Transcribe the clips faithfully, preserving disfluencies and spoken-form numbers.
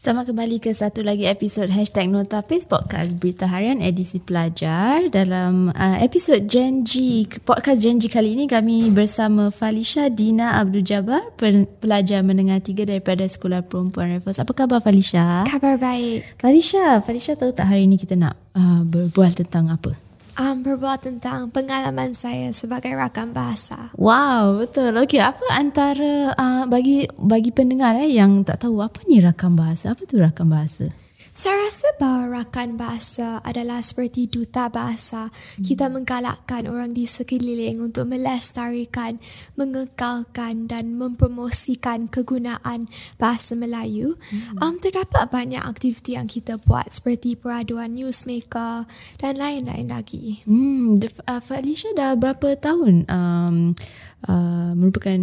Selamat kembali ke satu lagi episod Hashtag Pace Podcast Berita Harian Edisi Pelajar. Dalam uh, episod Gen G, podcast Gen G kali ini kami bersama Falisha Dina Abdul Jabar, pelajar menengah tiga daripada Sekolah Perempuan Raffles. Apa khabar Falisha? Khabar baik. Falisha, Falisha tahu tak hari ini kita nak uh, berbual tentang apa? Um, berbual tentang pengalaman saya sebagai rakan bahasa. Wow, betul. Okey, apa antara uh, bagi bagi pendengar eh, yang tak tahu apa ni rakan bahasa? Apa tu rakan bahasa? Saya rasa bahawa rakan bahasa adalah seperti duta bahasa. Hmm. Kita menggalakkan orang di sekeliling untuk melestarikan, mengekalkan dan mempromosikan kegunaan bahasa Melayu. Hmm. Um, terdapat banyak aktiviti yang kita buat seperti peraduan newsmaker dan lain-lain lagi. Hmm, uh, Falisha dah berapa tahun um, uh, merupakan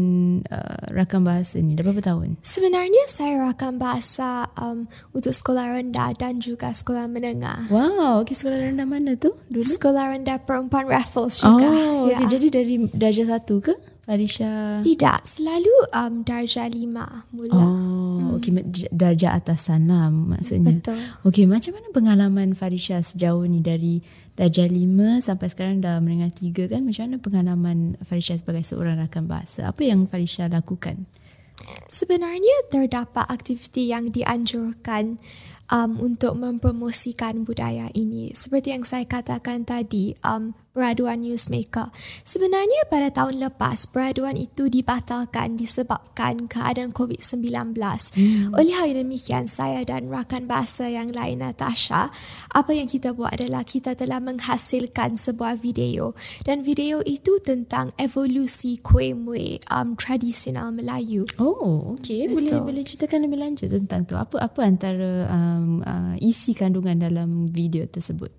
uh, rakan bahasa ni? Dah berapa tahun? Sebenarnya saya rakan bahasa um, untuk sekolah rendah dan juga sekolah menengah. Wow, okay, sekolah rendah mana tu dulu? Sekolah rendah Perempuan Raffles juga. Oh, okay, ya. Jadi dari darjah satu ke, Falisha? Tidak, selalu um, darjah lima mula. Oh, hmm. okay, darjah atasan lah maksudnya. Betul. Okay, macam mana pengalaman Falisha sejauh ni dari darjah lima sampai sekarang dah menengah tiga kan? Macam mana pengalaman Falisha sebagai seorang rakan bahasa? Apa yang Falisha lakukan? Sebenarnya terdapat aktiviti yang dianjurkan Um, untuk mempromosikan budaya ini. Seperti yang saya katakan tadi, um, peraduan newsmaker. Sebenarnya pada tahun lepas, peraduan itu dibatalkan disebabkan keadaan covid sembilan belas. Hmm. Oleh hal demikian, saya dan rakan bahasa yang lain, Natasha, apa yang kita buat adalah kita telah menghasilkan sebuah video. Dan video itu tentang evolusi kuih muih um, tradisional Melayu. Oh, okey. Boleh boleh ceritakan lebih lanjut tentang tu. Apa apa antara um, isi kandungan dalam video tersebut?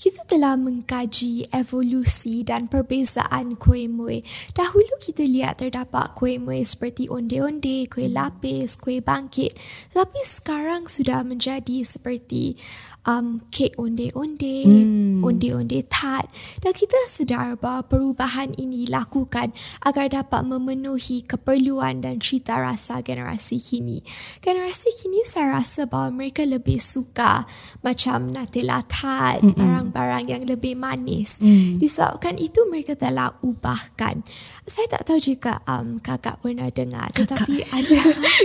Kita telah mengkaji evolusi dan perbezaan kuih muih. Dahulu kita lihat terdapat kuih muih seperti onde-onde, kuih lapis, kuih bangkit. Tapi sekarang sudah menjadi seperti um, kek onde-onde, hmm. onde-onde tat. Dan kita sedar bahawa perubahan ini lakukan agar dapat memenuhi keperluan dan cita rasa generasi kini. Generasi kini saya rasa bahawa mereka lebih suka macam Nutella tat, hmm. barang barang yang lebih manis. Hmm. Disebabkan itu mereka telah ubahkan. Saya tak tahu jika um, kakak pernah dengar, tetapi kakak. ada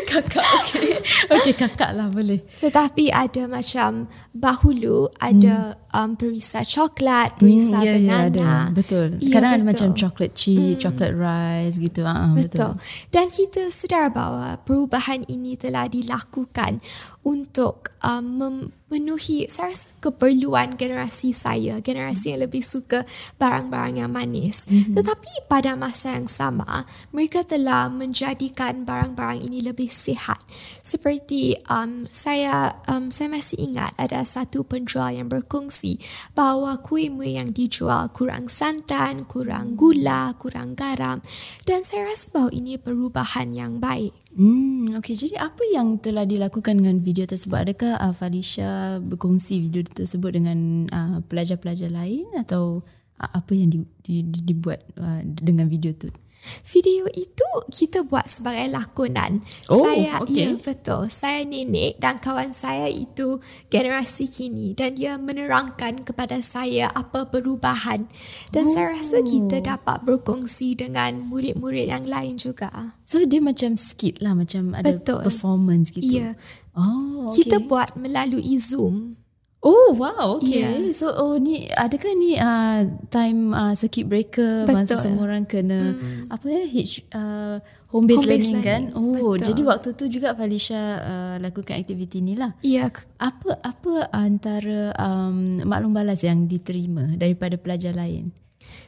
kakak okey. Okey, kakak lah boleh. Tetapi ada macam bahulu ada hmm. um, perisa coklat, perisa hmm, yeah, banana. Yeah, ada. Betul. Yeah, kadang betul. Ada macam coklat chip, hmm. coklat rice gitu. Uh-huh, betul. betul. Dan kita sedar bahawa perubahan ini telah dilakukan untuk um, memenuhi saya rasa keperluan generasi saya, generasi yang lebih suka barang-barang yang manis. Mm-hmm. Tetapi pada masa yang sama, mereka telah menjadikan barang-barang ini lebih sihat. Seperti um, saya um, saya masih ingat ada satu penjual yang berkongsi bahawa kuih muih yang dijual kurang santan, kurang gula, kurang garam, dan saya rasa bahawa ini perubahan yang baik. Hmm, okey, jadi apa yang telah dilakukan dengan video tersebut? Adakah uh, Falisha berkongsi video tersebut dengan uh, pelajar-pelajar lain atau uh, apa yang di, di, di, dibuat uh, dengan video tu? Video itu kita buat sebagai lakonan. Oh, saya, okay. Ya, betul. Saya nenek dan kawan saya itu generasi kini dan dia menerangkan kepada saya apa perubahan. Dan oh. saya rasa kita dapat berkongsi dengan murid-murid yang lain juga. So dia macam skit lah, macam ada betul. Performance gitu. Ya. Oh, okay. Kita buat melalui Zoom. Oh wow, okay. Yeah. So oh ni adakah ni uh, time uh, circuit breaker. Betul. Masa semua orang kena hmm. apa ya H, uh, home based learning, learning kan? Oh, betul. Jadi waktu tu juga Falisha uh, lakukan aktiviti ni lah. Ya. Yeah. Apa apa antara um, maklum balas yang diterima daripada pelajar lain?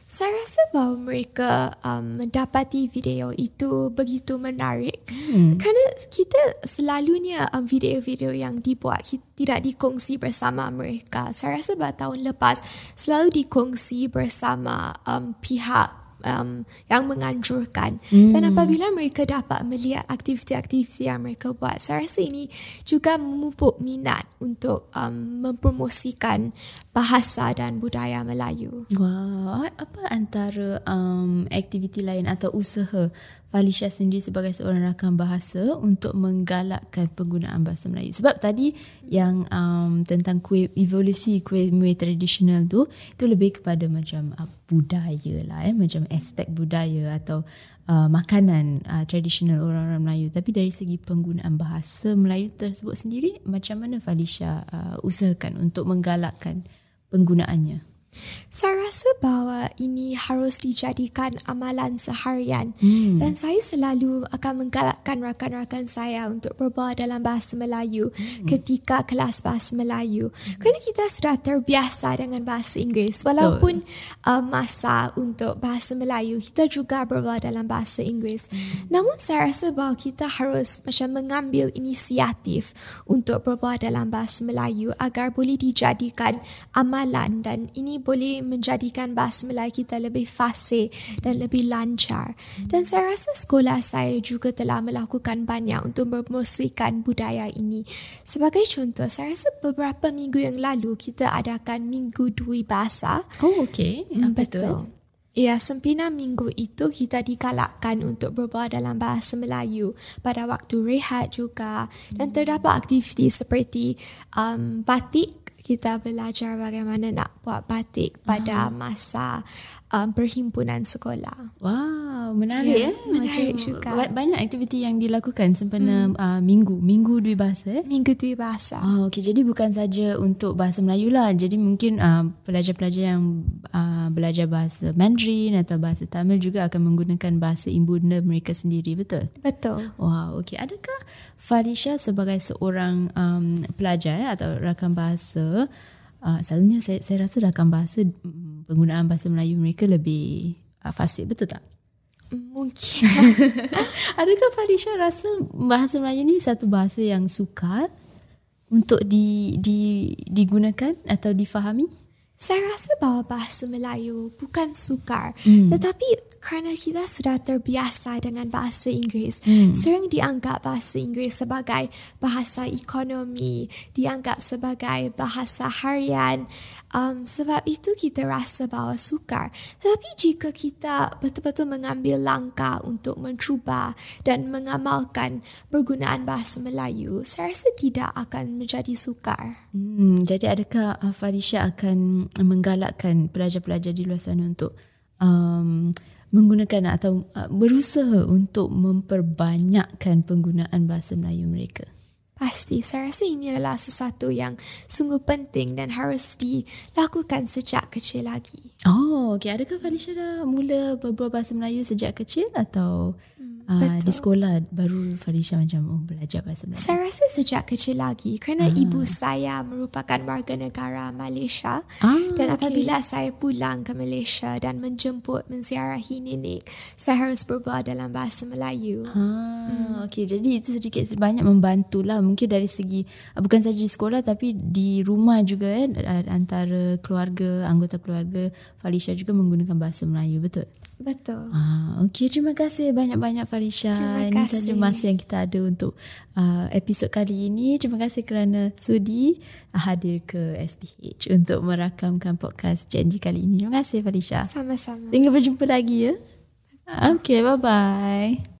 Saya rasa bahawa mereka um, mendapati video itu begitu menarik hmm. kerana kita selalunya um, video-video yang dibuat tidak dikongsi bersama mereka. Saya rasa bahawa tahun lepas selalu dikongsi bersama um, pihak Um, yang menganjurkan. Hmm. Dan apabila mereka dapat melihat aktiviti-aktiviti yang mereka buat, saya rasa ini juga memupuk minat untuk um, mempromosikan bahasa dan budaya Melayu. Wow, apa antara um, aktiviti lain atau usaha Falisha sendiri sebagai seorang rakan bahasa untuk menggalakkan penggunaan bahasa Melayu. Sebab tadi yang um, tentang kuih, evolusi kuih-muih tradisional tu, itu lebih kepada macam uh, budaya lah, eh? macam aspek budaya atau uh, makanan uh, tradisional orang-orang Melayu. Tapi dari segi penggunaan bahasa Melayu tersebut sendiri, macam mana Falisha uh, usahakan untuk menggalakkan penggunaannya? Saya rasa bahawa ini harus dijadikan amalan seharian hmm. dan saya selalu akan menggalakkan rakan-rakan saya untuk berbual dalam bahasa Melayu hmm. ketika kelas bahasa Melayu hmm. kerana kita sudah terbiasa dengan bahasa Inggeris. Walaupun uh, masa untuk bahasa Melayu, kita juga berbual dalam bahasa Inggeris. hmm. Namun saya rasa bahawa kita harus macam mengambil inisiatif untuk berbual dalam bahasa Melayu agar boleh dijadikan amalan, dan ini boleh menjadikan bahasa Melayu kita lebih fasih dan lebih lancar. Dan saya rasa sekolah saya juga telah melakukan banyak untuk mempromosikan budaya ini. Sebagai contoh, saya rasa beberapa minggu yang lalu kita adakan Minggu Dui Bahasa. Oh, okey. Betul. Ya, sempena minggu itu kita digalakkan untuk berbual dalam bahasa Melayu pada waktu rehat juga, dan terdapat aktiviti seperti um, batik. Kita belajar bagaimana nak buat batik pada masa um, perhimpunan sekolah. Wow, menarik ya. Yeah, eh? Menarik macam juga. Banyak aktiviti yang dilakukan sempena hmm. uh, minggu. Minggu Dwi Bahasa. Eh? Minggu Dwi Bahasa. Oh, okay. Jadi bukan saja untuk bahasa Melayu lah. Jadi mungkin uh, pelajar-pelajar yang uh, belajar bahasa Mandarin atau bahasa Tamil juga akan menggunakan bahasa ibunda mereka sendiri, betul? Betul. Wow, okay. Adakah Falisha sebagai seorang um, pelajar eh, atau rakan bahasa, Uh, selalunya saya, saya rasa rakan bahasa penggunaan bahasa Melayu mereka lebih uh, fasih, betul tak? Mungkin. Adakah Falisha rasa bahasa Melayu ni satu bahasa yang sukar untuk di, di, digunakan atau difahami? Saya rasa bahawa bahasa Melayu bukan sukar, hmm. tetapi kerana kita sudah terbiasa dengan bahasa Inggeris, hmm. sering dianggap bahasa Inggeris sebagai bahasa ekonomi, dianggap sebagai bahasa harian. Um, sebab itu kita rasa bahawa sukar. Tetapi jika kita betul-betul mengambil langkah untuk mencuba dan mengamalkan penggunaan bahasa Melayu, saya rasa tidak akan menjadi sukar. Hmm, jadi adakah Falisha akan menggalakkan pelajar-pelajar di luar sana untuk Um, menggunakan atau berusaha untuk memperbanyakkan penggunaan bahasa Melayu mereka? Pasti, saya rasa ini adalah sesuatu yang sungguh penting dan harus dilakukan sejak kecil lagi. Oh, okay. Adakah Falisha dah mula berbual bahasa Melayu sejak kecil atau hmm, uh, di sekolah baru Falisha macam oh, belajar bahasa Melayu? Saya rasa sejak kecil lagi kerana ah. ibu saya merupakan warga negara Malaysia ah, dan apabila okay. saya pulang ke Malaysia dan menjemput menziarahi nenek, saya harus berbual dalam bahasa Melayu. Ah, hmm. Okey, jadi itu sedikit sebanyak membantulah. Mungkin dari segi bukan saja di sekolah tapi di rumah juga, eh, antara keluarga, anggota keluarga Falisha juga menggunakan bahasa Melayu, betul? Betul. Ah, okey, terima kasih banyak-banyak Falisha. Terima kasih. Ini saja masa yang kita ada untuk uh, episod kali ini. Terima kasih kerana sudi hadir ke S P H untuk merakamkan podcast Janji kali ini. Terima kasih Falisha. Sama-sama. Sehingga berjumpa lagi ya. Okey, bye-bye.